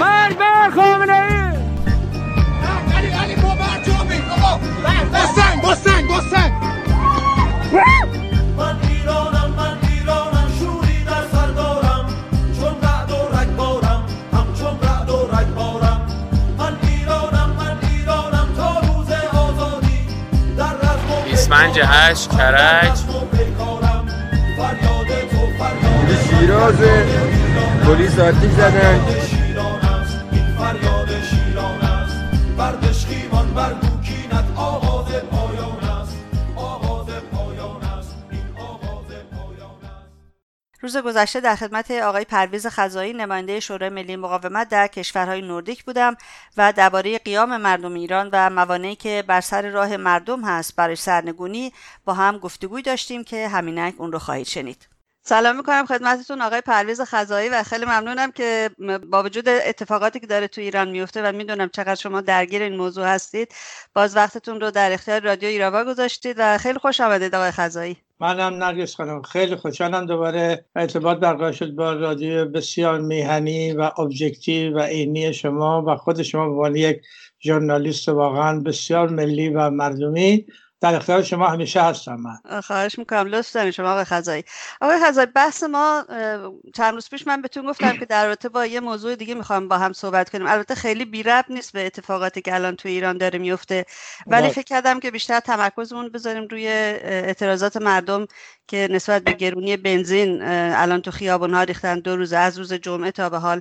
مرد بر خامنه ای. علی بابر جامی آقا با سنگ من ایرانم شوری در سر دارم چون رعد و رگبارم همچون رعد و رگبارم من ایرانم تا روز آزادی در رزم و اسفنج 8 کرج شیراز پلیس آتیش زدن. روز گذشته در خدمت آقای پرویز خزایی نماینده شورای ملی مقاومت در کشورهای نوردیک بودم و درباره قیام مردم ایران و موانعی که بر سر راه مردم هست برای سرنگونی با هم گفتگوی داشتیم که همینک اون رو خواهید شنید. سلام میکنم خدمتتون آقای پرویز خزایی و خیلی ممنونم که با وجود اتفاقاتی که داره تو ایران میفته و میدونم چقدر شما درگیر این موضوع هستید باز وقتتون رو در اختیار رادیو ایرآوا گذاشتید و خیلی خوش آمدید آقای خزایی. منم نرگس خانم خیلی خوشحالم دوباره ارتباط برقرار شد با رادیو بسیار میهنی و ابجکتیو و عینی شما و خود شما به عنوان یک ژورنالیست واقعا بسیار ملی و مردمی در اختیار شما همیشه هستم. من خواهش میکنم لطف دارین شما آقای خزایی بحث ما چند روز پیش من بهتون گفتم که در رابطه با یه موضوع دیگه میخوام با هم صحبت کنیم. البته خیلی بی ربط نیست به اتفاقاتی که الان تو ایران داره میفته ولی فکر کردم که بیشتر تمرکزمون بذاریم روی اعتراضات مردم که نسبت به گرونی بنزین الان تو خیابون‌ها ریختن. 2 روز از روز جمعه تا به حال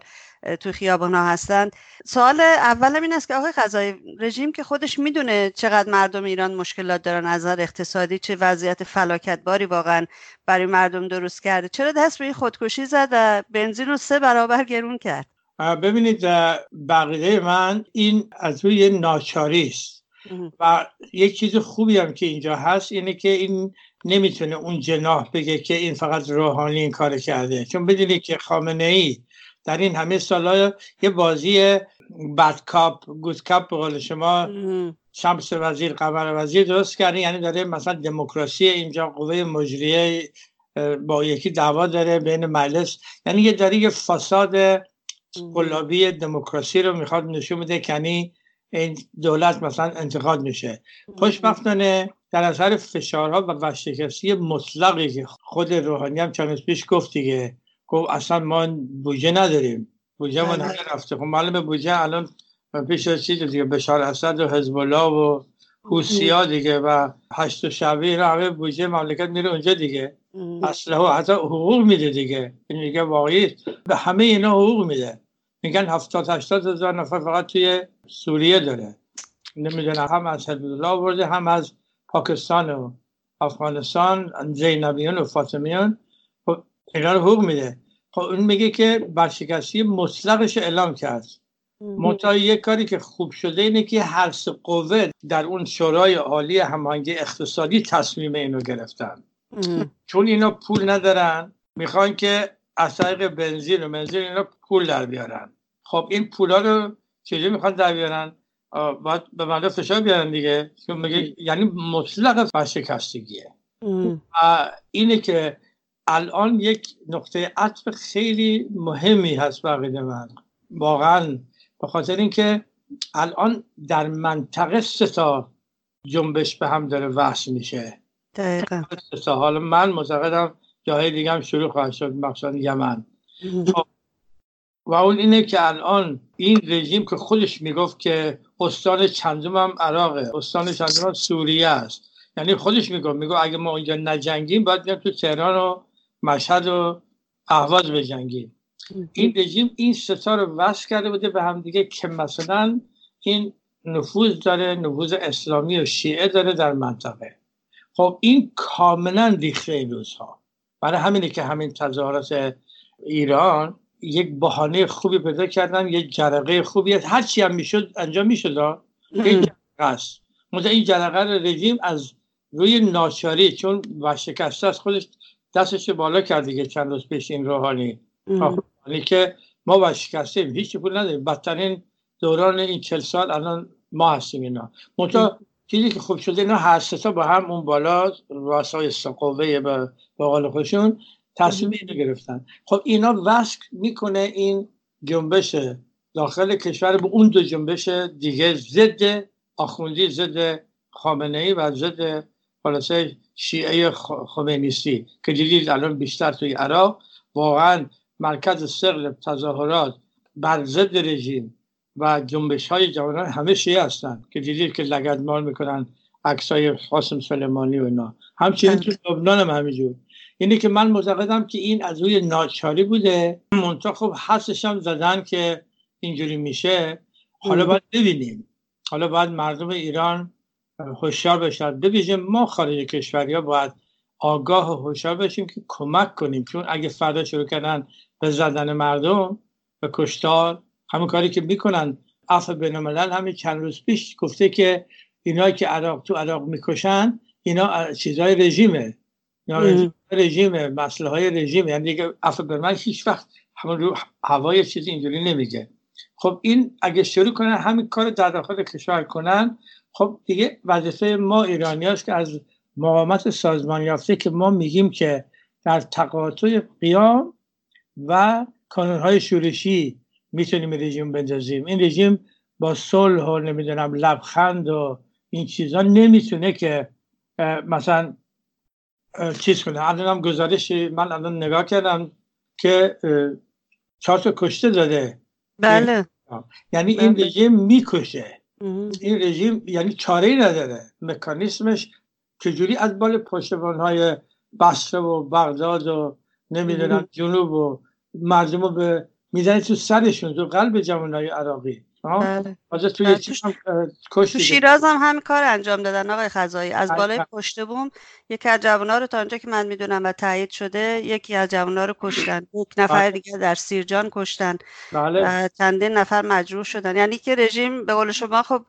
تو خیابان‌ها هستند. سوال اولم این است که آقای خزایی رژیم که خودش میدونه چقدر مردم ایران مشکلات دارن از نظر اقتصادی چه وضعیت فلاکتباری واقعا برای مردم درست کرده چرا دست به خودکشی زد و بنزین رو 3 برابر گرون کرد؟ ببینید بقیه من این از روی ناچاری است و یک چیز خوبی هم که اینجا هست اینه که این نمیتونه اون جناح بگه که این فقط روحانی این کارو کرده چون بدونید که خامنه‌ای در این همه سالا یه بازی بدکاپ گودکاپ به قول شما شمس وزیر قمر وزیر درست کرده یعنی داره مثلا دموکراسی اینجا قوه مجریه با یکی دعوا داره بین مجلس یعنی یه داره یه فساد قلابی دموکراسی رو میخواد نشون بده کنی این دولت مثلا انتقاد میشه. خوشبختانه در اثر فشارها و ورشکستی مطلقی که خود روحانی هم چند روز پیش گفت دیگه خب اصلا ما بودجه نداریم بودجه ما نرفته خب معلومه بودجه الان پیش از چیز دیگه بشار اسد و حزب الله و حوثی‌ها دیگه و هشت شعبی رو همه بودجه مملکت میره اونجا دیگه اصلا حتی حقوق میده دیگه این دیگه واقعی به همه اینا حقوق میده میگن 70-80 هزار نفر فقط توی سوریه داره نمیدونم هم از حزب الله آورده هم از پاکستان و افغانستان زینبیون و فاطمیون اینا رو حقوق میده. خب اون میگه که برشکستی مطلقش اعلام کرد. منتها یک کاری که خوب شده اینه که هر سه قوه در اون شورای عالی هماهنگی اقتصادی تصمیم اینو گرفتن. چون اینا پول ندارن میخوان که از طریق بنزین اینا پول در بیارن. خب این پولا رو چجوری میخوان در بیارن؟ باید به مردم فشار بیارن دیگه. چون میگه یعنی مطلق برشکستگیه. و اینه که الان یک نقطه عطف خیلی مهمی هست بقید من واقعا به خاطر اینکه الان در منطقه 3 تا جنبش به هم داره وحش میشه دقیقا 3 تا حالا من معتقدم جاهای دیگه هم شروع خواهد شد مخصوصا یمن و اون اینه که الان این رژیم که خودش میگفت که استان چندم هم عراقه استان چندم هم سوریه است یعنی خودش میگه اگه ما اینجا نجنگیم باید بریم تو تهران و مشهد و اهواز بجنگیم. این رژیم این 3 تا رو وصل کرده بوده به هم دیگه که مثلا این نفوذ داره نفوذ اسلامی و شیعه داره در منطقه. خب این کاملا ریخته این روزها. برای همینه که همین تظاهرات ایران یک بهانه خوبی پیدا کردن یک جرقه خوبی هست. هرچی هم میشد انجام میشد. این جرقه است. مثلا این جرقه رژیم از روی ناچاری چون ورشکسته از خودش دستش بالا کرده که چند روز پیش این روحانی که ما ورشکستیم هیچ پول نداریم بدترین دوران این 40 سال الان ما هستیم اینا منتها چیزی که خوب شده اینا هر 3 تا با هم اون بالا رؤسای 3 قوه به قول خودشون تصمیم اینو گرفتن. خب اینا وسک میکنه این جنبش داخل کشور به اون دو جنبش دیگه ضد آخوندی، ضد خامنه‌ای و ضد خلاصه شیعه خمینیستی که دیدید الان بیشتر توی عراق واقعا مرکز سر تظاهرات بر ضد رژیم و جنبش‌های جوانان همه شیعه هستن که دیدید که لگدمال میکنن عکسای قاسم سلیمانی و اینا. همچنین تو لبنان هم همینجور. یعنی که من معتقدم که این از روی ناچاری بوده، منتها خب حسش هم زدن که اینجوری میشه. حالا باید ببینیم، حالا باید مردم ایران هوشیار بشن. ببینیم ما خارج کشوریا باید آگاه و هوشیار بشیم که کمک کنیم، چون اگه فردا شروع کردن به زدن مردم به کشتار، همون کاری که میکنن عفو بین‌الملل همین چند روز پیش گفته که اینا که عراق تو عراق میکشن اینا چیزای رژیمه، اینا رژیمه، مسئله های رژیمه، یعنی دیگه عفو بین‌الملل هیچ وقت همون رو هوای چیزی اینجوری نمیگه. خب این اگه شروع کنن همین کار در داخل کشور کنن، خب دیگه وظیفه ما ایرانیاست که از مقاومت سازمان یافته که ما میگیم که در تقاطع قیام و کانونهای شورشی میتونیم رژیم بندازیم. این رژیم با صلح و نمیدونم لبخند و این چیزا نمیتونه که مثلا چیز کنه. الانم گزارش من الان نگاه کردم که 4 کشته داده. بله، یعنی این رژیم میکشه. این رژیم یعنی چاره‌ای نداره. مکانیزمش چجوری از بال پشتوانهای بصره و بغداد و نمیدونم جنوب و مردم رو به میزنه تو سرشون، تو قلب جوانای عراقی. آره توی تو شیراز هم همین کار انجام دادن آقای خزایی، از بالای پشت بوم یکی از جوانا رو تا اونجا که من میدونم و تایید شده یکی از جوانا رو کشتن، یک نفر دیگه در سیرجان کشتن، چندین نفر مجروح شدن. یعنی که رژیم به قول شما خب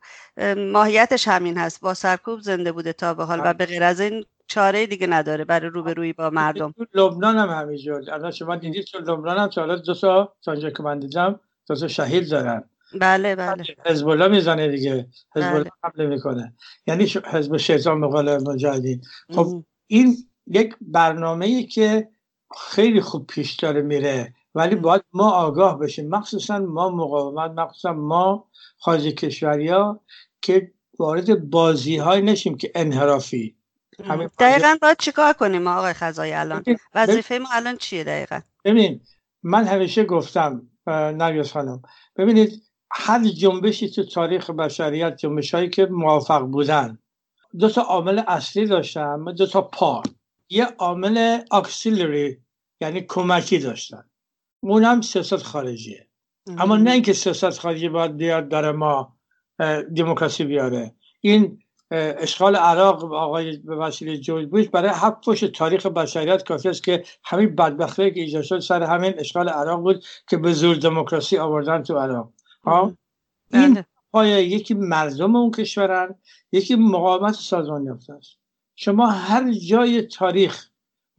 ماهیتش همین هست، با سرکوب زنده بوده تا به حال و به غیر از این چاره دیگه نداره برای روبرویی با مردم. لبنان هم همینجوری، الان شما دیدید تو لبنان هم حالا دو تا سانجا که من دیدم 2 شهید دارن. بله بله، حزب الله میزنه دیگه، حزب الله حمله میکنه، یعنی حزب شیطان مقاومت مجاهدین. خب این یک برنامه‌ای که خیلی خوب پیش داره میره، ولی باید ما آگاه بشیم، مخصوصا ما مقاومت، مخصوصا ما خارج کشوریا که وارد بازی‌های نشیم که انحرافی. دقیقاً باید چیکار کنیم آقای خزایی؟ الان وظیفه ما الان چیه دقیقاً؟ ببین من همیشه گفتم نرگس خانم، ببینید هر جنبشی تو تاریخ بشریت، جنبش‌هایی که موفق بودن 2 عامل اصلی داشتن، 2 پا. یه عامل اکسیلری یعنی کمکی داشتن، اون هم سیاست خارجیه. اما نه اینکه سیاست خارجی باید بیاد در ما دموکراسی بیاره. این اشغال عراق آقای به وسیله جورج بوش برای حفظ تاریخ بشریت کافی است که همین بدبختی که ایجاد شد سر همین اشغال عراق بود که به زور دموکراسی آوردن تو عراق. این پایه یکی مردم اون کشورن، یکی مقاومت سازمان یافته است. شما هر جای تاریخ،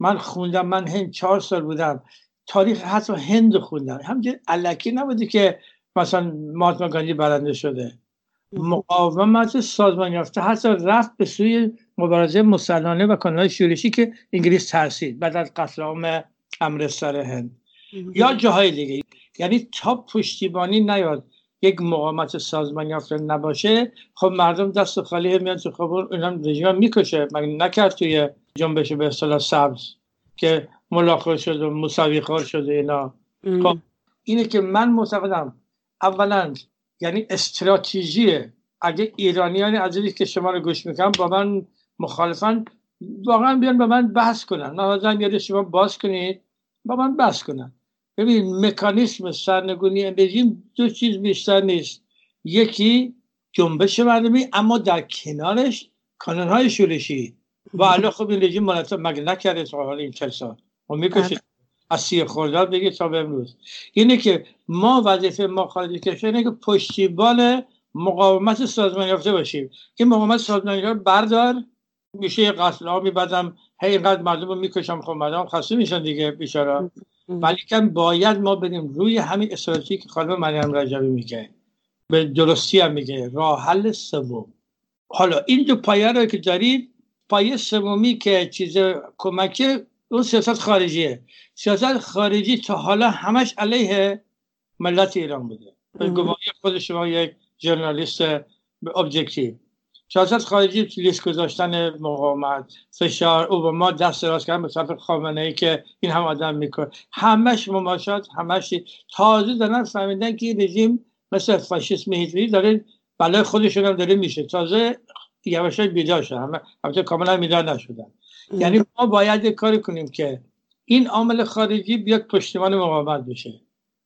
من خوندم، من هند 4 بودم، تاریخ حتی هند خوندم، همچنین الکی نبودی که مثلا مهاتما گاندی برنده شده. مقاومت سازمان یافته حتی رفت به سوی مبارزه مسلحانه و کانونهای شورشی که انگلیس ترسید بعد از قتل عام امرتسر هند یا جاهای دیگه. یعنی تا پشتیبانی نیاد، یک مقاومت سازمان یافته نباشه، خب مردم دست خالی میان تو خبر، اینا رژیم میکشه. مگه نکرد توی جنبش به اصطلاح سبز که ملاخور شد و مساوی خوار شد اینا؟ خب اینه که من معتقدم اولا یعنی استراتژیه. اگه ایرانیان عزیزی که شما رو گوش میکنن با من مخالفن، واقعا بیان با من بحث کنن، من حاضرم یاد شما باز کنید، با من بحث کنن. ببین مکانیسم سرنگونی رژیم 2 چیز بیشتر نیست، یکی جنبش مردمی اما در کنارش کانونهای شورشی. و الان خب این رژیم منطقه مگه نکرده تا حال این 40 سال و میکشید از 30 خرداد بگید تا به امروز. اینه که ما وظیفه ما خارج کشور اینه که پشتیبان مقاومت سازمان یافته باشیم. این مقاومت سازمان یافته بردار میشه قتل عام، بعدم اینقدر مردم رو میکشم، خب مردم خسته میشن دیگه بیچاره. ولیکن باید ما بریم روی همین استراتژی که خانم مریم رجوی میگه، به درستی هم میگه، راه حل سوم. حالا این 2 پایه رو که دارید، پایه سومی که چیز کمکه اون سیاست خارجیه. سیاست خارجی تا حالا همش علیه ملت ایران بوده. به گواهی خود شما یک ژورنالیست ابجکتیو. سیاست خارجی لیست گذاشتن مقاومت، فشار اوباما، دست راست کردن به طرف خامنه‌ای که این هم آدم میکنه، همش مماشات، همش تازه دارن فهمیدن که رژیم مثل فاشیسم هیتلری داره بلای خودشون هم داره میشه، تازه یواشکی بیدار شدن، همه کاملا بیدار نشدن. یعنی ما باید کاری کنیم که این عامل خارجی بیاد پشتیبان مقاومت بشه.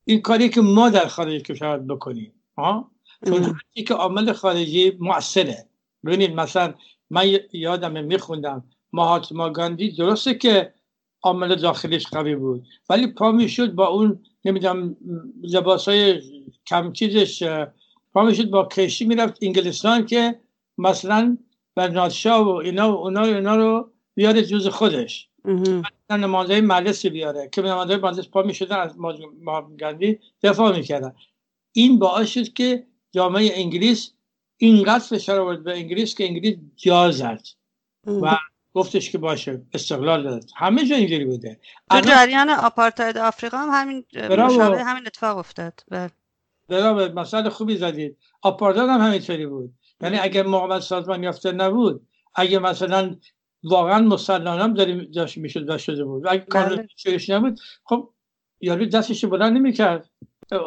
این کاری که ما در خارج کشور بکنیم، ها، چون که عامل خارجی مؤثره. ببینید مثلا من یادم میخوندم ماهاتما گاندی، درسته که عامل داخلیش قوی بود ولی پا میشد با اون نمیدونم لباسای کم چیزش، پا میشد با کشتی میرفت انگلستان که مثلا برنادشاه و اینا و اونا رو بیاره جز خودش، نماینده مجلس بیاره که نماینده مجلس پا میشدن از ماهاتما گاندی دفاع میکردن. این باعث شد که جامعه انگلیس اینقدر فشار آورد به انگلیس که انگلیس جا زد و گفتش که باشه استقلال داد. همه جا اینجوری بوده. تو جریان آپارتاید آفریقا هم همین مشابه همین اتفاق افتاد. برای مثال خوبی زدید. آپارتاید هم همینطوری بود. یعنی اگه مقاومت سازمان یافته نبود، اگه مثلا واقعا مسلمان هم داشت میشد و شده بود، اگه کار چیزی نبود، خب یارو دستش بلند نمیکرد.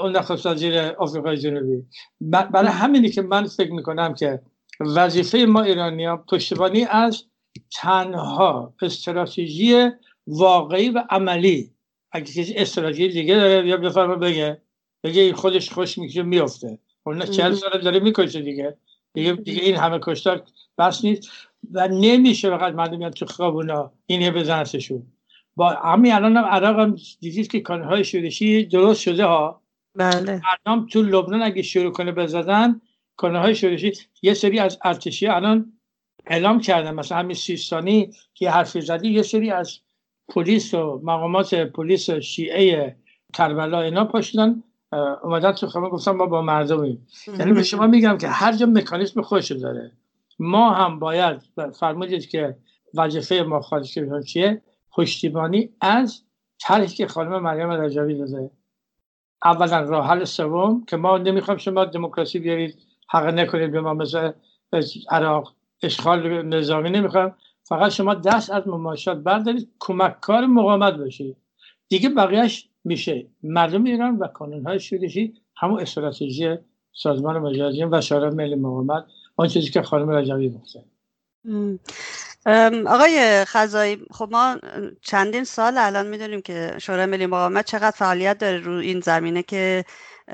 اون نخست وزیر آفریقای جنوبی. برای همینی که من فکر میکنم که وظیفه ما ایرانی‌ها پشتیبانی از تنها استراتژی واقعی و عملی، اگه کسی استراتژی دیگه داره یا بفرما بگه خودش خوش میکنه میفته، اون 40 سال داره میکشه دیگه این همه کشتار بس نیست و نمیشه فقط مردم تو خوابونا اینه بزنسشون. با همین الان هم عراق هم دیدید که کانال‌های شورشی درست شده ها. بله. الان تو لبنان اگه شروع کنه بزدن کانال‌های شورشی، یه سری از ارتشی الان اعلام کردن، مثلا همین سیستانی که حرفی زدی، یه سری از پلیس و مقامات پلیس شیعه کربلا اینا پاشدن اومدن تو خیابون گفتن ما با مردمیم. یعنی به شما میگم که هر جا مکانیزم خودش داره. ما هم باید فرمودید که وظیفه ما خارج کردن چیه؟ پشتیبانی از طرحی که خانم مریم رجوی داده. اولا راه حل سوم که ما نمیخوام شما دموکراسی بیارید، حق نکنید به ما مثل عراق، اشغال نظامی نمیخوام، فقط شما دست از مماشات بردارید، کمک کار مقاومت باشید. دیگه بقیهش میشه مردم ایران و کانونهای شورشی، همون استراتژی سازمان مجاهدین و شورای ملی مقاومت، اون چیزی که خانم رجوی گفته. آقای خزایی، خب ما چندین سال الان میدونیم که شورای ملی مقاومت چقدر فعالیت داره رو این زمینه که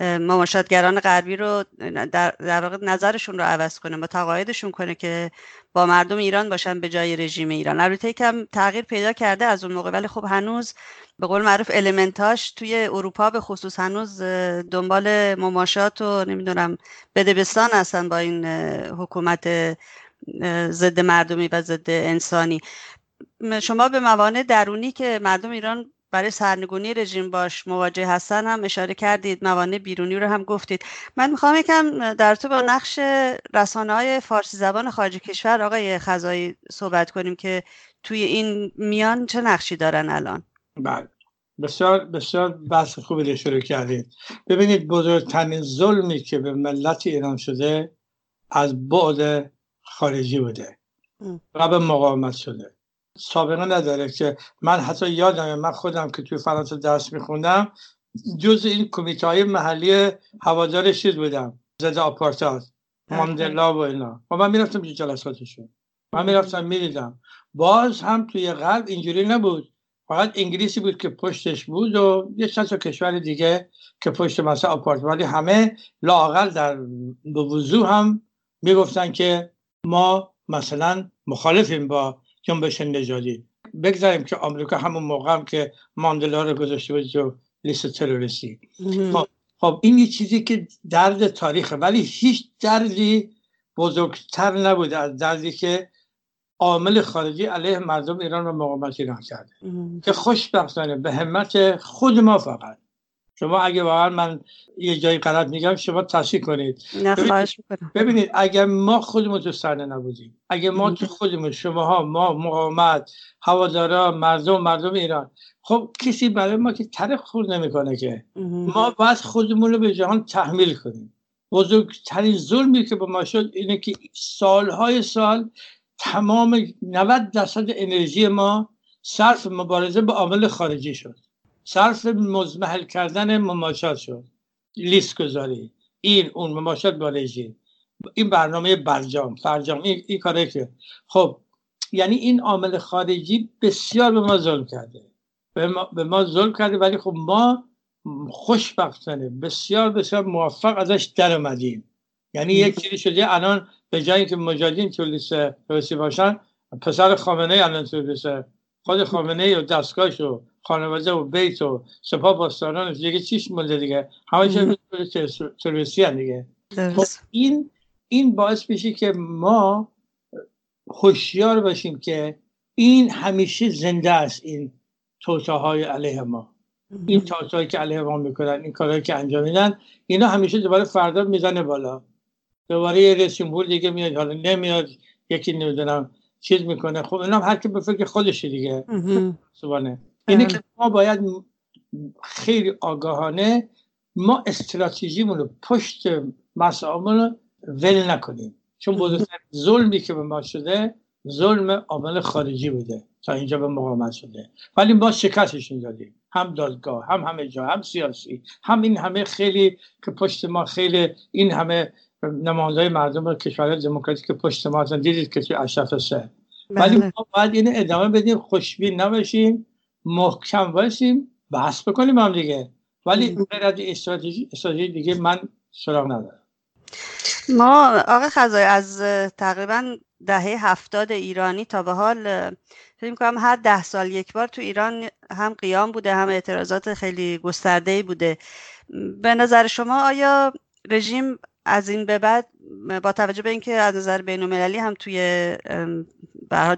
مماشاتگران غربی رو در واقع نظرشون رو عوض کنه، با تقاعدشون کنه که با مردم ایران باشن به جای رژیم ایران. البته یکم تغییر پیدا کرده از اون موقع، ولی خب هنوز به قول معروف المنتاش توی اروپا به خصوص هنوز دنبال مماشات و نمیدونم بدبستان هستن با این حکومت ضد مردمی و ضد انسانی. شما به موانع درونی که مردم ایران برای سرنگونی رژیم باش مواجه هستن هم اشاره کردید، موانع بیرونی رو هم گفتید. من میخوام یکم در تو با نقش رسانه‌های فارسی زبان خارج کشور آقای خزایی صحبت کنیم که توی این میان چه نقشی دارن الان. بله، بسیار بسیار بحث خوبی اشاره کردید. ببینید بزرگترین ظلمی که به ملت ایران شده از بعد خارجی بوده و به مقاومت شده، سابقه نداره. که من حتی یادمه من خودم که توی فرانسه درس میخوندم جز این کمیته های محلی هوادار شد بودم ضد آپارتاید، ماندلا و اینا، و من میرفتم توی جلساتشون، من میرفتم میدیدم. باز هم توی غرب اینجوری نبود، فقط انگلیسی بود که پشتش بود و یه چند تا کشور دیگه که پشت مثلا آپارتاید، ولی همه لااقل در بوضوح هم میگفتن که ما مثلا مخالفیم با جنبش نژادی. بگذاریم که آمریکا همون موقع هم که ماندلا رو گذاشته بود تو لیست تروریستی. خب این یه چیزی که درد تاریخه، ولی هیچ دردی بزرگتر نبوده از دردی که عامل خارجی علیه مردم ایران و مقاومت ایران کرده که خوشبختانه به همت خود ما فقط شما اگه واقعا من یه جایی غلط میگم شما تصحیح کنید. نه خواهش میکنم. ببینید اگه ما خودمون تو صحنه نبودیم، اگه ما تو خودمون، شماها، ما، مقاومت، هوادارا، مردم ایران، خب کسی برای ما که تره خورد نمیکنه که. ما باید خودمون رو به جهان تحمیل کنیم. بزرگترین ظلمی که به ما شد اینه که سالهای سال تمام 90% انرژی ما صرف مبارزه با عوامل خارجی شد، صرف مزمحل کردن مماشات شد، لیست گذاری، این اون مماشات با رژیم، این برنامه فرجام، این کاره که خب یعنی این عامل خارجی بسیار به ما ظلم کرده، به ما ظلم کرده، ولی خب ما خوشبختانه بسیار بسیار موفق ازش در اومدیم. یعنی یک چیزی شده الان به جایی که مجاهدین تو لیست روسی باشن، پسر خامنه‌ای الان تو لیست، خود خامنه‌ای و دستگاهش و خانواده و بیت و سپاه پاسداران دیگه چیش مونده دیگه، همه چیز تو روسی هم دیگه. این باعث میشه که ما هوشیار باشیم که این همیشه زنده است، این توطئه‌های علیه ما، این تاچایی که علیه ما میکنن، این کارهایی که انجام میدن، اینا همیشه دوباره فردا میزنه بالا، دوباره یه رئیس جمهور دیگه میاد، حالا نمیاد، یکی نمیدونم چیز میکنه. خب اینا هر کی به فکر خودشه دیگه. سبحانه. اینه که ما باید خیلی آگاهانه ما استراتژیمون رو، پشت مسائلمون رو ول نکنیم، چون بزرگترین ظلمی که به ما شده ظلم عامل خارجی بوده تا اینجا به مقاومت شده، ولی ما شکستشون دادیم، هم دادگاه، هم همه جا، هم سیاسی، هم این همه خیلی که پشت ما، خیلی این همه نمایندگان مردم کشورهای دموکراتیک که پشت ما هستن، دیدید که توی اشرف سه. ولی ما باید اینو ادامه بدیم، خوشبین نباشیم، محکم باشیم، بحث بکنیم هم دیگه، ولی غیر از استراتژی دیگه من سراغ ندارم. ما آقای خزایی از تقریباً دهه 70 ایرانی تا به حال فکر می‌کنم هر 10 سال یک بار تو ایران هم قیام بوده، هم اعتراضات خیلی گسترده‌ای بوده. به نظر شما آیا رژیم از این به بعد، با توجه به اینکه از نظر بین‌المللی هم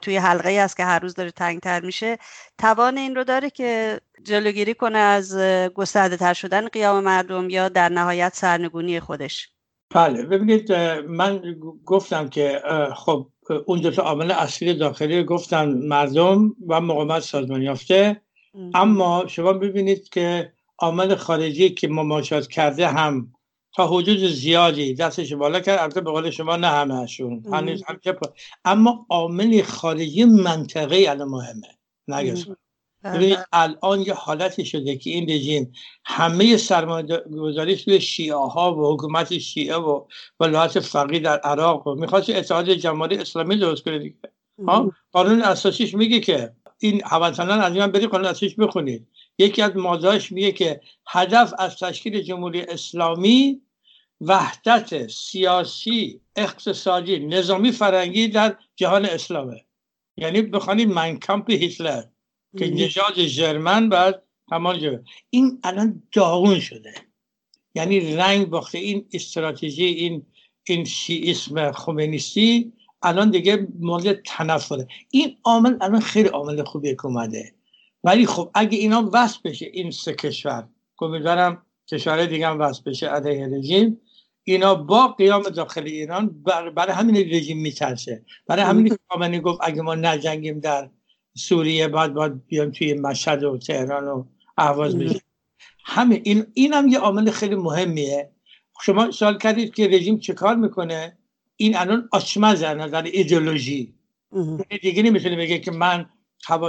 توی حلقه‌ای است که هر روز داره تنگ‌تر میشه، توان این رو داره که جلوگیری کنه از گسترده‌تر شدن قیام مردم یا در نهایت سرنگونی خودش؟ بله، ببینید من گفتم که خب اون دو تا عامل اصلی داخلی گفتن، مردم و مقاومت سازمان یافته، اما شما ببینید که عامل خارجی که مماشات کرده هم تا حدود زیادی دستش بالا کرد، البته به قول شما نه همه‌شون، هنوز همچه، اما عامل خارجی منطقه‌ای الان مهمه، نگذارید. ببینید الان یه حالتی شده که این رژیم همه سرمایه‌گذاریش به شیعه‌ها و حکومت شیعه و ولایت فقیه در عراق و می‌خواد اتحاد جماهیر اسلامی درست کنه دیگه. ها، قانون اساسیش میگه که این حوادثان از من برید قانون اساسیش بخونید، یکی از ماده‌اش میگه که هدف از تشکیل جمهوری اسلامی وحدت سیاسی، اقتصادی، نظامی، فرهنگی در جهان اسلامه. یعنی بخونید من کامپ هیتلر که نژاد جرمن بعد تمام جبه. این الان داغون شده، یعنی رنگ باخته این استراتژی، این شیعیسم خمینیستی الان دیگه مورد تنفره. این عامل الان خیلی عامل خوبیه که اومده، ولی خب اگه اینا وصل بشه، این سه کشور، امیدوارم کشورهای دیگه هم وصل بشه علیه رژیم، اینا با قیام داخل ایران، برای همین رژیم میترسه، برای همین خامنه‌ای گفت اگه ما نجنگیم در سوریه بعد بیام توی مشهد و تهران و اهواز بشه. همین اینم یه عامل خیلی مهمیه. شما سوال کردید که رژیم چه کار میکنه، این الان آشمز از نظر ایدئولوژی دیگه نمیتونه بگه که من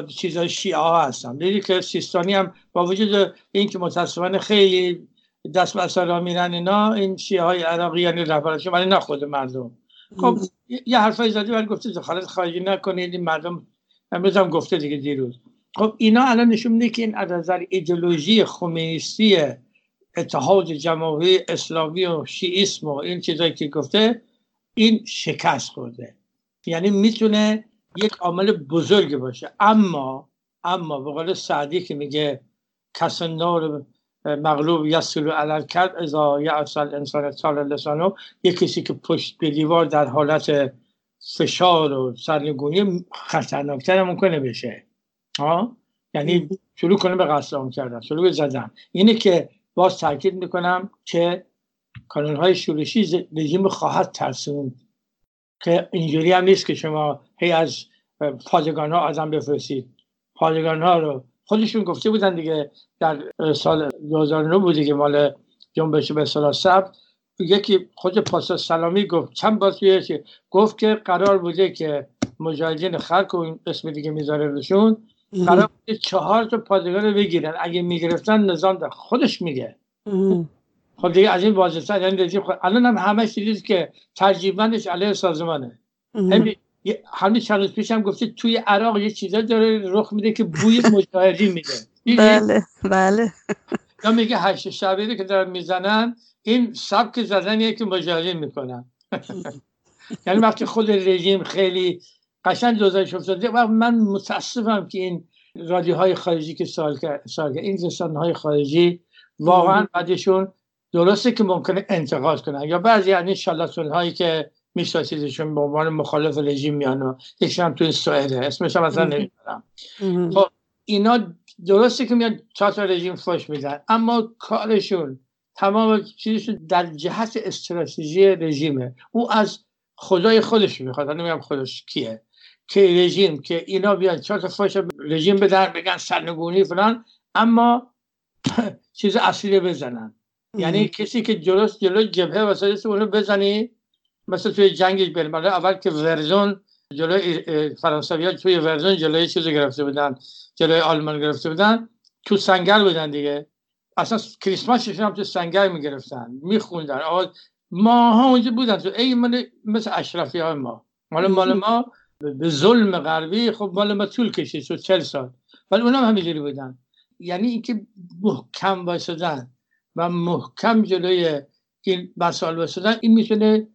چیزای شیعه ها هستم. دیدید که سیستانی هم با وجود این که متاسفانه خیلی دست به سر میرن اینا، این شیعه های عراقی یعنی رهبرشون، ولی نه خود مردم. خب یه حرفای زدی، ولی گفته دخالت خارجی نکنید، این مردم امروز هم گفته دیگه، دیروز. خب اینا الان نشون میده که این از نظر ایدئولوژی خمینیستی اتحاد جماهیر اسلامی و شیعیسم و این چیزایی که گفته، این شکست خورده، یعنی میتونه یک عامل بزرگ باشه. اما به قول سعدی که میگه کس نور مغلوب یسلو علل کرد اذا یعصی الانسان طال لسانه، یک کسی که پشت به دیوار در حالت فشار و سرنگونی خطرناکتر ممکنه بشه، یعنی شروع کنه به قتل عام کردن، شروع به زدن. اینه که باز تاکید میکنم که کانونهای شورشی رژیم خواهد ترسوند، که اینجوری هم نیست که شما هی از پادگان ها آدم بفرستید. پادگان ها رو خودشون گفته بودن دیگه، در سال 2009 بود دیگه، مال جنبش به اصطلاح سبت، یکی خود پاسا سلامی گفت چند بار توی گفت که قرار بوده که مجاهدین خرک و این اسم دیگه میذاره روشون، قرار بوده 4 پادگان رو بگیرن، اگه میگرفتن نظام در خودش میگه. خب دیگه از این واضح‌تر یعنی رژیم الان هم همه چیزی که ترجیبندش علیه سازمانه. همین چند روز پیش هم گفته توی عراق یه چیزا داره رخ میده که بوی مجاهدین میده. بله بله. یا میگه 8 شبیه که دارن میزنن این سبک زدنیه که مجاهدین میکنن. یعنی وقتی خود رژیم خیلی قشنگ دوزارش افتاده. و من متاسفم که این رادیوهای خارجی که سال این رسانه‌های خارجی واقعا بعدشون درسته که ممکنه انتقاد کنن، یا بعضی از این شالاتون‌هایی که میشناسیدشون به عنوان مخالف رژیم میانو، یکشون هم توی سوئد اسمش هم اصلا نمیدونم. خب اینا درسته که میان تا رژیم فحش میدن، اما کارشون تمام چیزشون در جهت استراتژی رژیمه. او از خدای خودش میخواد، من نمیگم خودش کیه، که رژیم که اینا بیان تا فحش رژیم بدن، بگن سرنگونی فلان، اما چیز اصلی بزنن. یعنی کسی که جلو جبهه وسایلش اونو بزنی، مثلا توی جنگ برمله اول که ورزون جلو فرانسوی‌ها توی ورزون جلوی چیزو گرفته بودن، جلوی آلمان گرفته بودن، تو سنگر بودن دیگه، اصلا کریسمسشون هم تو سنگر میگرفتن، میخوندن. ماها اونجا بودن تو ایمن مثل اشرافی‌های ما، مال ما به ظلم غربی، خب مال ما طول کشید شد 40 سال، ولی اونم همینجوری بودن. یعنی اینکه محکم وایسادن و محکم جلوی این مسائل واسدن، این میتونه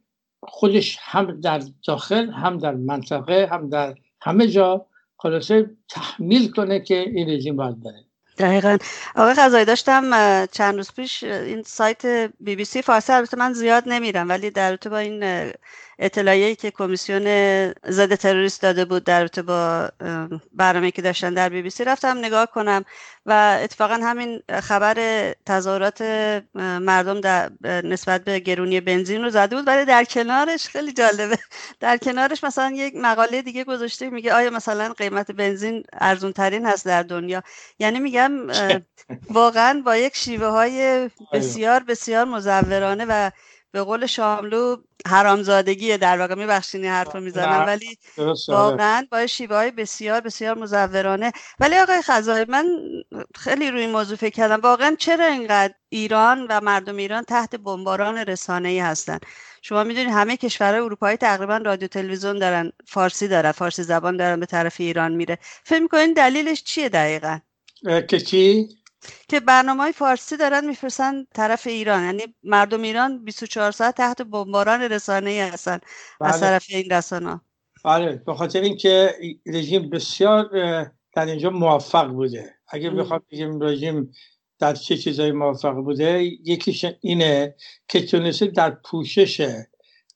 خودش هم در داخل، هم در منطقه، هم در همه جا خلاصه تحمیل کنه که این رژیم باید بره. دقیقاً. آقای خزایی، داشتم چند روز پیش این سایت BBC فارسی، البته من زیاد نمیرم، ولی در رابطه با این اطلاعیه‌ای که کمیسیون ضد تروریست داده بود در رابطه با برنامه‌ای که داشتن در BBC رفتم نگاه کنم و اتفاقاً همین خبر تظاهرات مردم نسبت به گرونی بنزین رو زده بود، ولی در کنارش خیلی جالبه، در کنارش مثلا یک مقاله دیگه گذاشته، میگه آیا مثلا قیمت بنزین ارزان‌ترین هست در دنیا. یعنی میگم واقعاً با یک شیوه‌های بسیار بسیار مزورانه و به قول شاملو حرامزادگیه در واقع. میبخشینی حرف رو میزنم، ولی واقعا با شیوه‌های بسیار بسیار مزورانه. ولی آقای خزایی، من خیلی روی این موضوع فکر کردم، واقعا چرا اینقدر ایران و مردم ایران تحت بمباران رسانه‌ای هستن؟ شما میدونید همه کشورهای اروپایی تقریبا رادیو تلویزیون دارن، فارسی زبان دارن، به طرف ایران میره. فکر می‌کنین دلیلش چیه دقیقاً؟ که برنامه‌های فارسی دارن میفرستن طرف ایران، یعنی مردم ایران 24 ساعت تحت بمباران رسانه‌ای هستن. بله. از طرف این رسانه‌ها. بله، به خاطر اینکه رژیم بسیار در اینجا موفق بوده. اگه بخوام بگیم رژیم در چه چیزایی موفق بوده، یکیش اینه که تونسته در پوشش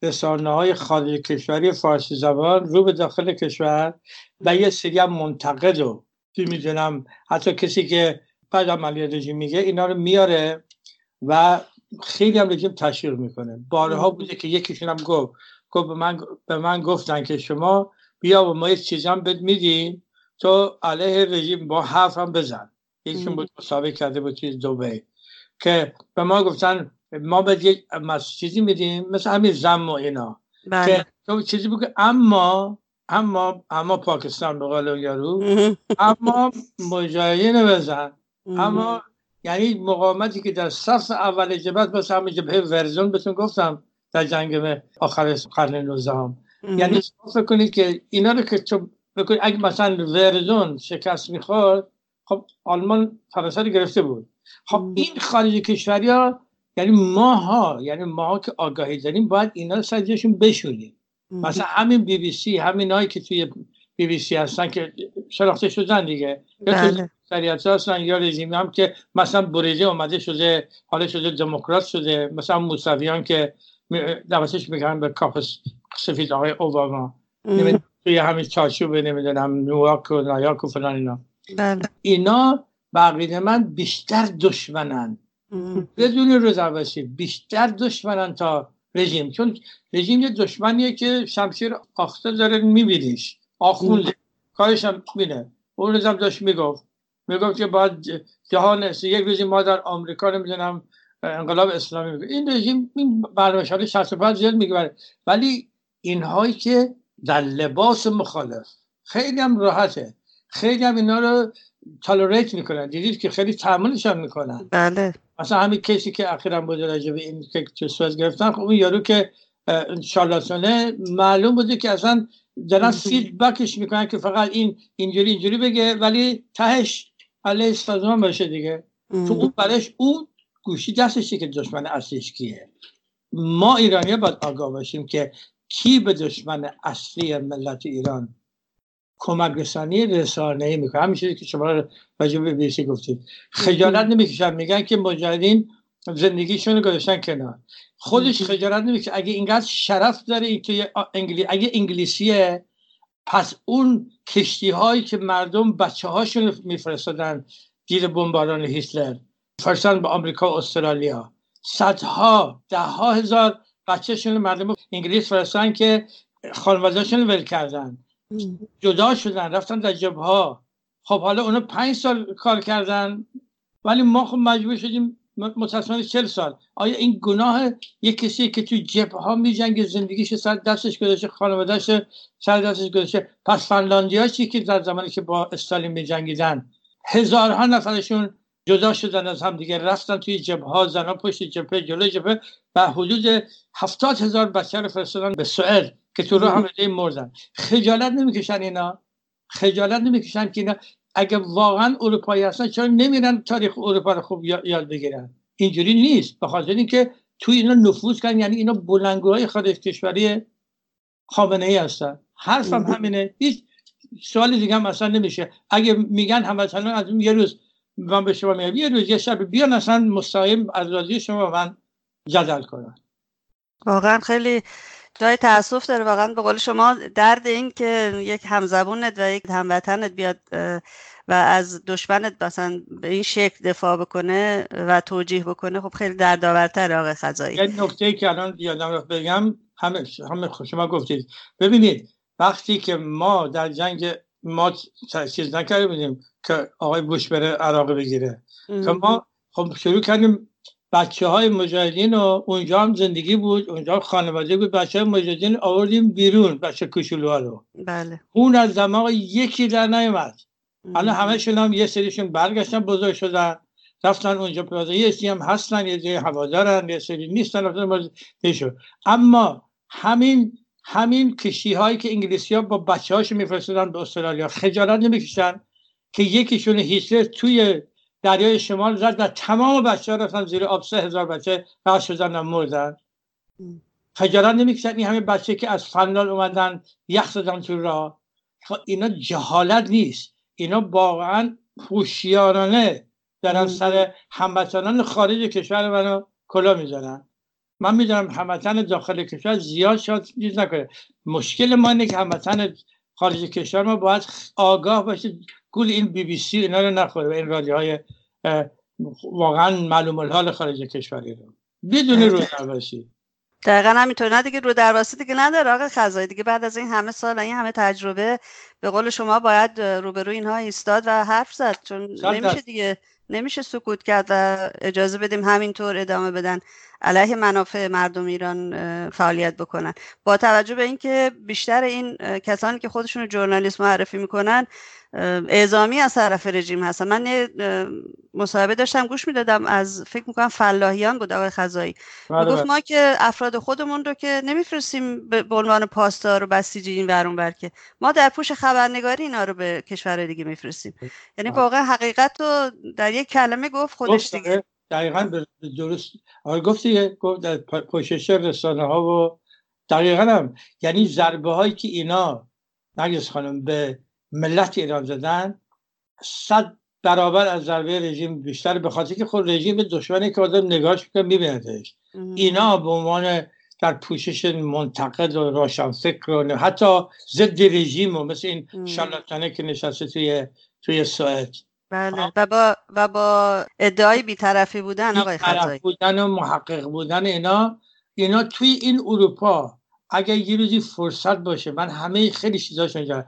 رسانه‌های خارج کشوری فارسی زبان رو به داخل کشور و یه سری هم منتقد رو می‌دونم، حتی کسی که بعد عملیات رژیم میگه، اینا رو میاره و خیلی هم رژیم تشویق میکنه. بارها بوده که یکیشون هم گفت به من گفتن که شما بیا و ما یه چیزی هم بد میدیم تو علیه رژیم با حرف هم بزن. یکیشون بود مسابقه کرده بود توی دبی، که به ما گفتن ما بد یه چیزی میدیم مثل همین زم و اینا، که تو چیزی بگو اما پاکستان به قول یارو، اما مجاهدین بزن، اما یعنی مقاومتی که در صف اول جبهه باشه، همین جبهه ورزون بهتون گفتم در جنگ آخر قرن 19 یعنی فکر کنید که اینا رو که تو بگید اگه مثلا ورزون شکست می‌خورد، خب آلمان فرانسه رو گرفته بود. خب این خارج کشوریا، یعنی ماها که آگاهی داریم باید اینا رو سرجاشون بشوریم. مثلا همین BBC، همینایی که توی BBC هستن که شناخته شدن دیگه، یا سریعت هستن، یا رژیمی هم که مثلا بریده اومده شده، حالا شده دموکرات شده، مثلا موسویان که دوستش میگن به کاخ سفید آقای اوباما، توی همین چارچوب نمیدونم نیویورک و نیاک و فلان، اینا بقیده من بیشتر دشمنن بدون رزروسی بیشتر دشمنان تا رژیم، چون رژیم یه دشمنیه که شمشیر آخته داره میبینیش، آخونده کارش هم میبینه. اون روزم داشت میگفت که باید جهان است، یک روزی ما در آمریکا نمیدونم انقلاب اسلامی میگه. این رژیم این برنامه‌های 65 زیاد میگه، ولی اینهایی که در لباس مخالف خیلی هم راحته، خیلی هم اینا رو تالریت میکنن، دیدید که خیلی تحملش هم میکنن. بله مثلا همین کسی که اخیراً بود راجع به این که سوئز گرفتن، خب اون یارو که شارلاتانه معلوم بوده که اصلا دارن فیدبکش میکنن که فقط این اینجوری بگه ولی تهش علیه سازمان باشه دیگه. تو اون برش اون گوشی دستشه که دشمن اصلیش کیه. ما ایرانی‌ها باید آگاه باشیم که کی به دشمن اصلی ملت ایران کمک رسانی رسانه‌ای میکنه. همیشه که شما راجع به بی‌بی‌سی گفتید خجالت نمیکشن، میگن که مجاهدین زندگیشون رو گذاشتن کنار. خودش خجالت نمیکشه، اگه اینقدر شرف داره که اگه انگلیسیه، پس اون کشتی‌هایی که مردم بچه‌هاشون میفرستادن زیر بمباران هیتلر فرستادن به آمریکا و استرالیا، صدها ده‌ها هزار بچه‌شون مردم انگلیس فرستادن که خانواده‌شون ول کردن، جدا شدن، رفتن در جبهه ها. خب حالا اونا 5 سال کار کردن، ولی ما خب مجبور شدیم متأسفانه 40 سال. آیا این گناه یک کسی که تو جبهه ها میجنگه، زندگیش سر دستش گذاشته، خانواده‌اش سر دستش گذاشته؟ پس فنلاندی‌ها چی که در زمانی که با استالین میجنگیدن هزارها نفرشون جدا شدن از هم دیگه، رفتن توی جبهه ها، زنا پشت جبهه، جلوی جبهه، و حدود 70,000 بچه رو فرستادن به سوئد که تو رو حمله مردن. خجالت نمیکشن اینا، خجالت نمیکشن که اینا اگه واقعا اروپایی هستن چرا نمیرن تاریخ اروپا رو خوب یاد بگیرن؟ اینجوری نیست، به خاطر اینکه تو اینا نفوذ کردن، یعنی اینا بلندگوهای خارج کشوری خامنه ای هستن. حرفم همینه، هیچ سوال دیگه هم اصلا نمیشه. اگه میگن هموطنان از یه روز من به شما میگم یه روز یه شب بیان اصلا مستقیم از رادیو شما من جدل کنن. واقعا خیلی جای تأسف داره، واقعا به قول شما درد این که یک همزبونت و یک هموطنت بیاد و از دشمنت مثلا به این شکل دفاع بکنه و توجیه بکنه، خب خیلی دردآورتره آقای خزایی. یه نکته‌ای که الان یادم رفت بگم، همه شما گفتید، ببینید وقتی که ما در جنگ ما تأسیس نکرده بودیم که آقای بوش بره عراق بگیره، که ما خب شروع کردیم بچه های مجاهدین و اونجا هم زندگی بود، اونجا خانواده بود، بچه های مجاهدین آوردیم بیرون، بچه کوچولوها رو. بله. اون از دماغ یکی در نیامد. الان همه شون هم یه سریشون برگشتن بزرگ شدن، رفتن اونجا پرازه، یه سری هم هستن، یه سری هوادارن، یه سری نیستن، رفتن بزرگ. اما همین کشتی هایی که انگلیسی ها با بچه هاشون میفرستدن به استرالیا خجالت نمیکشن که یکیشون هیتلر توی دریای شمال زد و تمام بچه‌ها رفتن زیر آب، 3,000 بچه غرق شدن و مردن. خجالت نمی‌کشن این همه بچه که از فنلاند اومدن یخ زدن تو راه؟ اینا جهالت نیست، اینا واقعا هوشیارانه دارن سر هموطنان خارج کشور منو کلا می‌ذارن. من می‌دونم هموطن داخل کشور زیاد شاد چیز نکنه، مشکل ما اینه که هموطن خارج کشور ما باید آگاه باشه گول این BBC اینا رو نخوره و این رادیوهای واقعا معلوم الحال خارج کشوری رو بدون رو درواسی. دقیقاً همینطور، نه دیگه رو درواسی دیگه نداره آقای خزایی، دیگه بعد از این همه سال این همه تجربه به قول شما باید روبروی اینها ایستاد و حرف زد، چون نمیشه دیگه، نمیشه سکوت کرد و اجازه بدیم همینطور ادامه بدن علیه منافع مردم ایران فعالیت بکنن. با توجه به اینکه بیشتر این کسانی که خودشون رو ژورنالیست معرفی میکنن اعزامی از طرف رژیم هستن. من یه مصاحبه داشتم گوش میدادم از فکر میکنم فلاحیان بود آقای خزایی، میگفت ما که افراد خودمون رو که نمیفرستیم به عنوان پاسدار و بسیجی این ور اون ور، که ما در پوش خبرنگاری اینا رو به کشور دیگه میفرستیم. یعنی واقعا حقیقت رو در یک کلمه گفت خودش دیگه. دقیقاً درست آقای گفت در پوشش رسانه‌ها و دقیقاً هم یعنی ضربه هایی که اینا نرگس خانم به ملت ایران زدن 100 برابر از ضربه رژیم بیشتر، به خاطر که خود رژیم دشمنی که آدم نگاهش میکنه میبیندش، اینا به عنوان در پوشش منتقد و روشنفکر و حتی ضد رژیم و مثل این شارلاتانه که نشسته توی سوئد بله. و با ادعای بی‌طرفی بودن آقای خزایی، بی‌طرف بودن و محقق بودن، اینا توی این اروپا اگه یه روزی فرصت باشه، من همه خیلی چیزاشون جا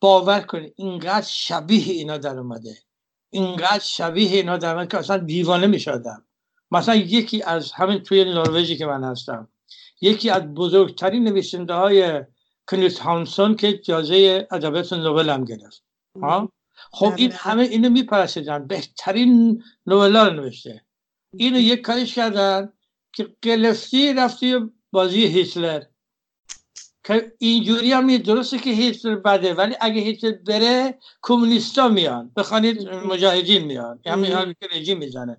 باور کنید اینقدر شبیه اینا در اومده، که اصلا دیوانه می‌شدم. مثلا یکی از همین توی نروژی که من هستم، یکی از بزرگترین نویسنده‌های کنیوس هانسون که جایزه ادبیات نوبل هم گرفت، خب این همه اینو میپرستیدن، بهترین نوبلا رو نوشته، اینو یک کارش کردن که قلفتی رفتی بازی هیتلر، که اینجوری هم درسته که هیتلر بده، ولی اگه هیتلر بره کمونیستا میان، بخوانید مجاهدین میان، همین حالی که رژیم میزنه،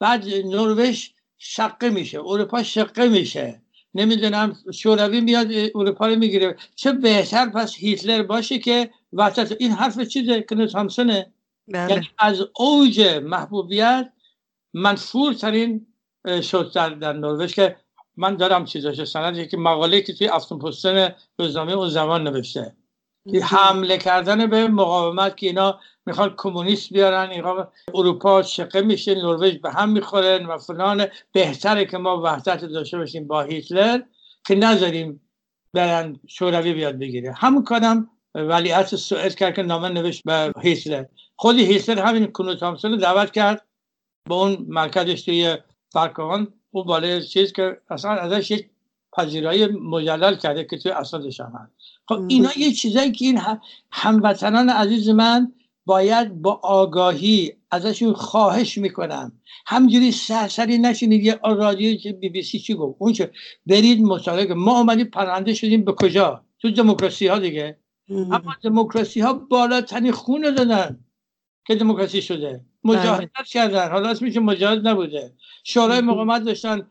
بعد نروژ شقه میشه، اروپا شقه میشه، نمیدونم شوروی میاد اروپا رو میگیره، چه بهتر پس هیتلر باشه که وسط. این حرف چیزه کنیوس هامسونه، یعنی از اوج محبوبیت منفورترین شد در نروژ، که من دارم چیزاشه سندی که مقاله که توی افتنپستن روزنامه اون زمان نوشته، حمله کردن به مقاومت که اینا میخوان کمونیست بیارن، اینا اروپا شقه میشه، نروژ به هم میخورن و فلان، بهتره که ما وحدت داشته باشیم با هیتلر که نذاریم برن شوروی بیاد بگیره. همون کارم ولیعهد سوئد کرد که نامه نوشت به هیتلر، خود هیتلر همین کنیوس هامسون رو دعوت کرد به اون مرکزش توی برکان، اون بالای چیز که اصلا ازش یک پذیرایی مجلل کرده که توی اسنادش هم. خب اینا یه چیزایی که این هموطنان عزیز من باید با آگاهی ازشون خواهش میکنم، همجوری سرسری نشینید یه رادیو BBC چی گفت اون چه، برید مطالعه کنید. ما اومدیم پرنده شدیم به کجا؟ تو دموکراسی ها دیگه، اما دموکراسی ها بالاترین خونه دادن که دموکراسی شده، مجاهدت کردن، حالا اسمش مجاهد نبوده، شورای مقاومت داشتن،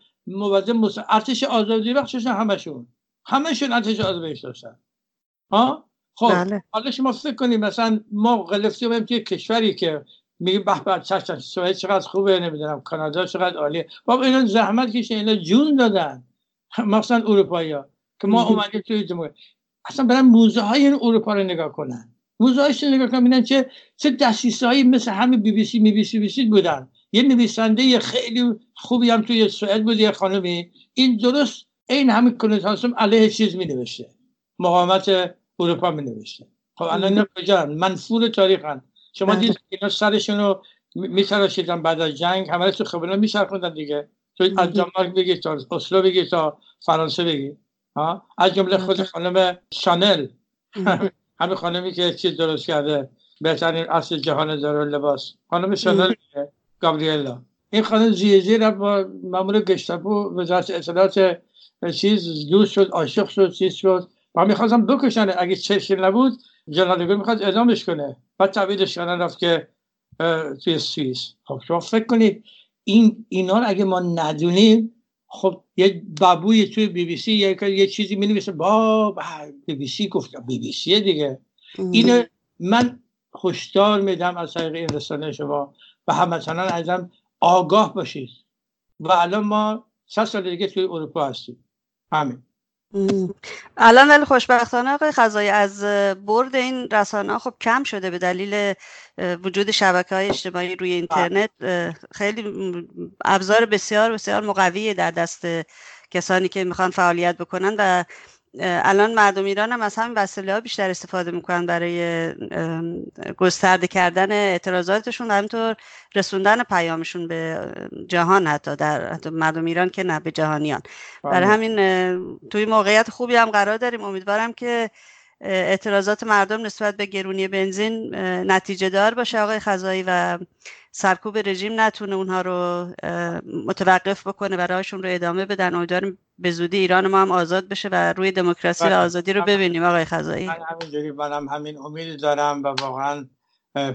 ارتش آزادی بخش داشتن، همشون ارتش آزادی داشتن. خب حالا شما فکر کنید مثلا ما غلفتی بریم توی کشوری که میگه به به چشم سوئد چقدر خوبه، نمیدونم کانادا چقدر عالیه، بابا اینا زحمت کشیدن، اینا جون دادن، مثلا اروپایی‌ها که ما اومدیم توی دموکراسی، اصلا برن موزه های این اروپا رو نگاه کنن، موزه هایش رو نگاه کنن ببینن چه دستیسه‌هایی مثل همین BBC بودن. یه نویسنده خیلی خوبی هم توی سوئد بود، یه خانمی، این درست این همین کنیوس هامسون علیه چیز می‌نوشته، مقاومت اروپا می‌نوشته. خب الان کجا؟ منفور تاریخن. شما دیدید اینا سرشون رو می‌تراشیدن بعد از جنگ، همه تو خبرنا می‌چرخوندن دیگه، تو از دانمارک بگید تا اسلو بگید تا فرانسه بگید، از جمله خود خانم شانل، همین خانمی که چیز درست کرده بهترین اصل جهان داراللباس، خانم شانل گابریلا، این خانم زیر با مامور گشتاپو وزارت اطلاعات چیز دوست شد، عاشق شد، چیز شد، ما می‌خواستم بکشنه، اگه چرچیل نبود جلالگیر می‌خواست اعدامش کنه، بعد تعویضش کردن رفت که توی سوئیس. خب شما فکر کنید اینا رو اگه ما ندونیم، خب یه بابوی توی BBC یه چیزی می‌نویسه، باب BBC گفتم BBC دیگه. اینو من هشدار میدم از طریق این رسانه شما و هموطنان عزیزم، آگاه باشید. و الان ما 6 سال دیگه توی اروپا هستیم. همین الان. ولی خوشبختانه آقای خزایی از برد این رسانه‌ها خب کم شده، به دلیل وجود شبکه‌های اجتماعی روی اینترنت خیلی ابزار بسیار بسیار مقوی در دست کسانی که میخوان فعالیت بکنن و الان مردم ایران هم از همین وسایل‌ها بیشتر استفاده میکنن برای گسترده کردن اعتراضاتشون و همینطور رسوندن پیامشون به جهان، حتی در مردم ایران که نه، به جهانیان. برای همین توی موقعیت خوبی هم قرار داریم. امیدوارم که اعتراضات مردم نسبت به گرونی بنزین نتیجه دار باشه آقای خزایی و سرکوب رژیم نتونه اونها رو متوقف بکنه، برایشون رو ادامه بدن. امیدواریم به زودی ایران ما هم آزاد بشه و روی دموکراسی و آزادی رو ببینیم آقای خزایی. من همینجوری همین امید دارم و واقعا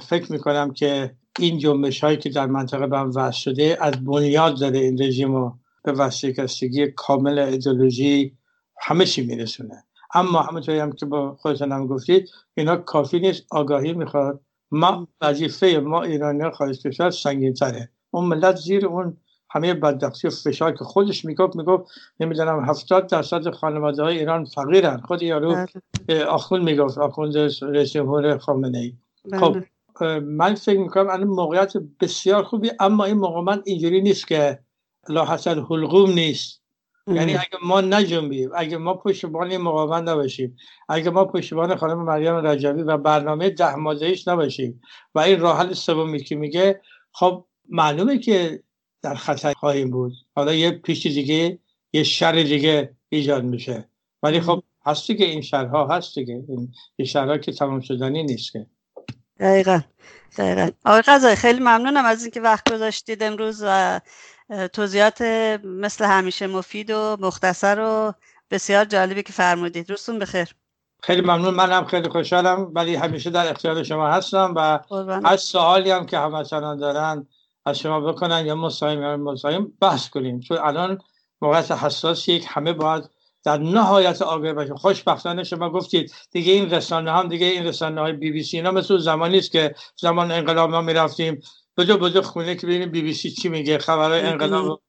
فکر میکنم که این جنبش هایی که در منطقه به هم وصل شده از بنیاد داره این رژیم رو به ورشکستگی کامل ایدئولوژی همه چی میرسونه. اما همونطوری هم که با خودتون هم گفتید اینا کافی نیست، آگاهی میخواد. ما وظیفه ما ایرانی‌ها خارج کشور سنگین‌تره. اون ملت زیر اون همه بدبختی و فشار که خودش میگفت نمیدونم 70% خانواده‌های ایران فقیرن، خود یارو آخوند میگفت، آخوند رئیس جمهور خامنه‌ای. خب من فکر میکنم الان موقعیت بسیار خوبی، اما این مقاومت اینجوری نیست که لا حسد حلقوم نیست. یعنی اگه ما نجنبیم، اگه ما پشتیبان مقاومت نباشیم، اگه ما پشتیبان خانم مریم رجوی و برنامه 10 ماده‌ایش نباشیم و این راه حل سومی که میگه، خب معلومه که در خطر خواهیم بود. حالا یه پیش دیگه، یه شر دیگه ایجاد میشه، ولی خب هستی که این شرها هست دیگه، این شرها که تمام شدنی نیست که. دقیقاً. آقای خزایی، خیلی ممنونم از اینکه وقت گذاشتید امروز و توضیحات مثل همیشه مفید و مختصر و بسیار جالبی که فرمودید. روزتون بخیر. خیلی ممنون، منم خیلی خوشحالم، ولی همیشه در اختیار شما هستم و هر سوالی هم که هموطنان دارن از شما بکنن یا مصاحبه بحث کنیم، چون الان موقعیت حساسیه که همه باید در نهایت آگاه باشیم. خوشبختانه شما گفتید دیگه این رسانه هم، دیگه این رسانه های بی بی سی اینا مثل زمانی است که زمان انقلاب ما میرفتیم بجو خونه که ببینیم بی بی سی چی میگه، خبرهای انقلاب.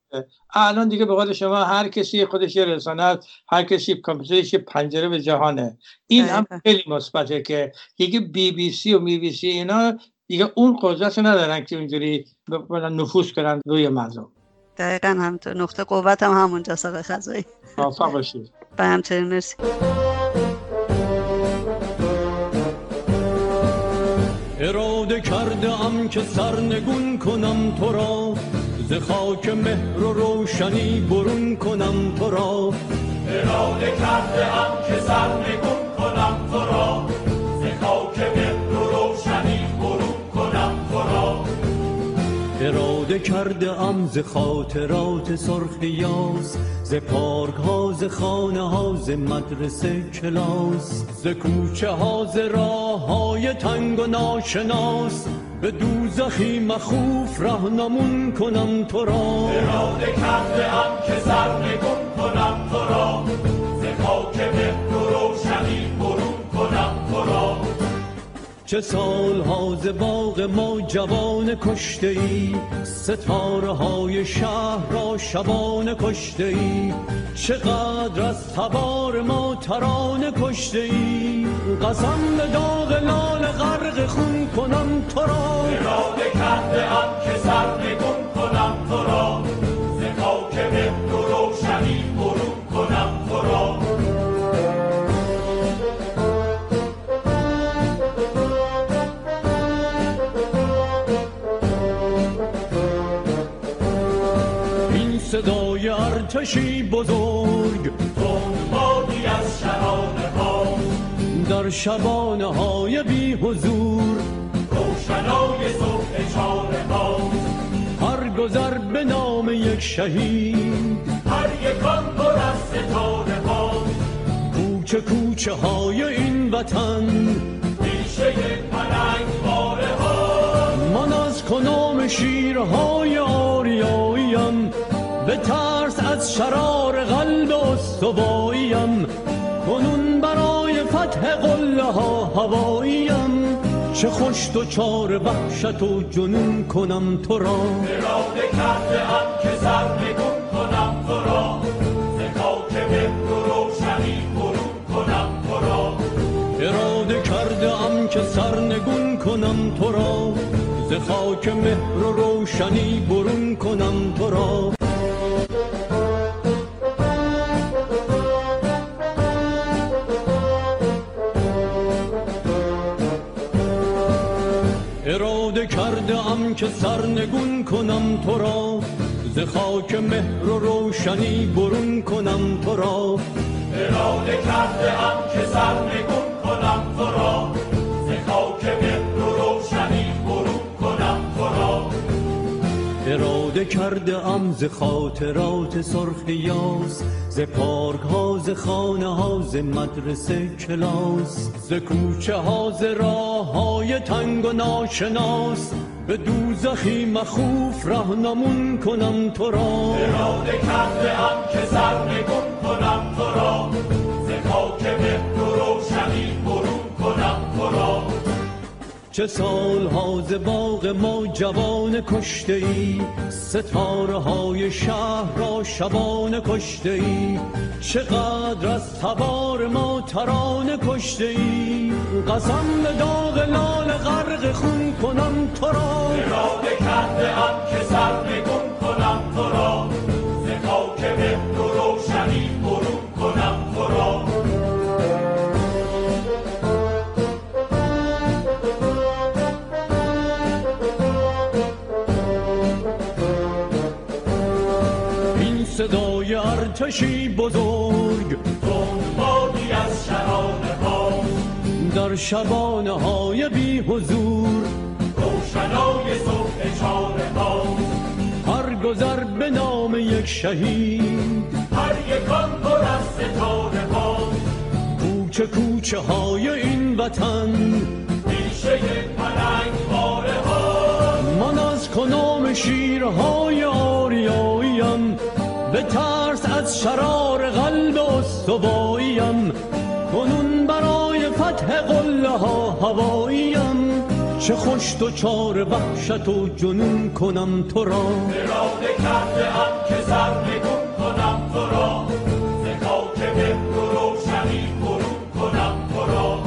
الان دیگه به قول شما هر کسی خودش یه رسانه است، هر کسی کامپیوترش پنجره به جهانه. این هم خیلی مثبته که دیگه بی بی سی و می بی سی اینا دیگه اون قدرت ندارن که اینجوری نفوذ کنن روی مردم. دقیقاً همینطور، نقطه قوت هم همونجاست آقای خزایی. موفق باشید. با همچنین، مرسی. اراده کرده ام که سرنگون کنم تو را، ز خاک مهر و روشنی برون کنم تو را. اراده کرده ام که سرنگون کنم تو را، ز خاک مهر و روشنی برون کنم تو را. اراده کرده ام ز خاطرات سرخ یاس، ز پارک ها، ز خانه ها، ز مدرسه کلاس، ز کوچه ها، ز راه های تنگ و ناشناس، به دوزخی مخوف راهنمون کنم تو را. اراده کرده ام که سرنگون کنم تو را، ز خاک مهر و روشنی برون کنم تو را. چه سال‌ها ز باغ ما جوان کشته ای، ستاره‌های شهر را شبان کشته ای. چقدر از تبار ما ترانه کشته ای، قسم به داغ لاله غرق خون کنم تو را. اراده کرده ام که سرنگون کنم تو را، ز خاک مهر و روشنی برون کنم تو را. صدای ارتشی بزرگ، تندبادی از شرانه ها، در شبانه های بی حضور، روشنای صبح چاره ها. هر گذر به نام یک شهید، هر یکان پر از ستاره ها. کوچه کوچه های این وطن، ریشه پلنگ باره ها. من از کنام شیرهای آریاییم، به ترس از شرار قلب استواییم. کنون برای فتح قله ها هواییم، چه خوش دوچار وحشت و جنون کنم تو را. اراده کرده ام که سرنگون کنم تو را، ز خاک مهر و روشنی برون کنم تو را. اراده کرده ام که سرنگون کنم تو را، ز خاک مهر و روشنی برون کنم تو را. که سرنگون کنم تو را، ز خاک مهر و روشنی برون کنم تو را. اراده کرده ام که سرنگون کنم تو را، ز خاک مهر و روشنی برون کنم تو را. اراده کرده ام ز خاطرات سرخ یاس، ز پارک ها، ز خانه ها، ز مدرسه کلاس، ز کوچه ها، ز راه های تنگ و ناشناس، به دوزخی مخوف راهنمون کنم تو را. اراده کرده ام که سرنگون کنم تو را، ز خاک مهر و روشنی برون کنم تو را. چه سال هاز باغ ما جوان کشته ای، ستاره های شهر را شبان کشته ای، چقدر از تبار ما ترانه کشته ای. قسم به داغ لاله غرق خون کنم تو را، اراده کرده ام که سرنگون کنم تو را، ز خاک مهر و روشنی برون کنم تو را. صدای ارتشی بزرگ تنبادی از شرانه ها، در شبانه های بی حضور روشنای صبح چاره ها. هر گذر به نام یک شهید، هر یکان پر از ستاره ها. کوچه کوچه های این وطن پیشه پلنگ باره ها. من از کنام شیرهای آریاییم، به ترس از شرار قلب استواییم. کنون برای فتح قله ها هواییم، چه خوش دچار وحشت و جنون کنم تو را. اراده کرده ام که سرنگون کنم تو را، ز خاک مهر و روشنی برون کنم تو را.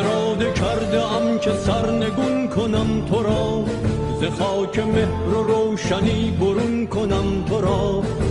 اراده کرده ام که سرنگون کنم تو را، ز خاک مهر و روشنی برون کنم تو را.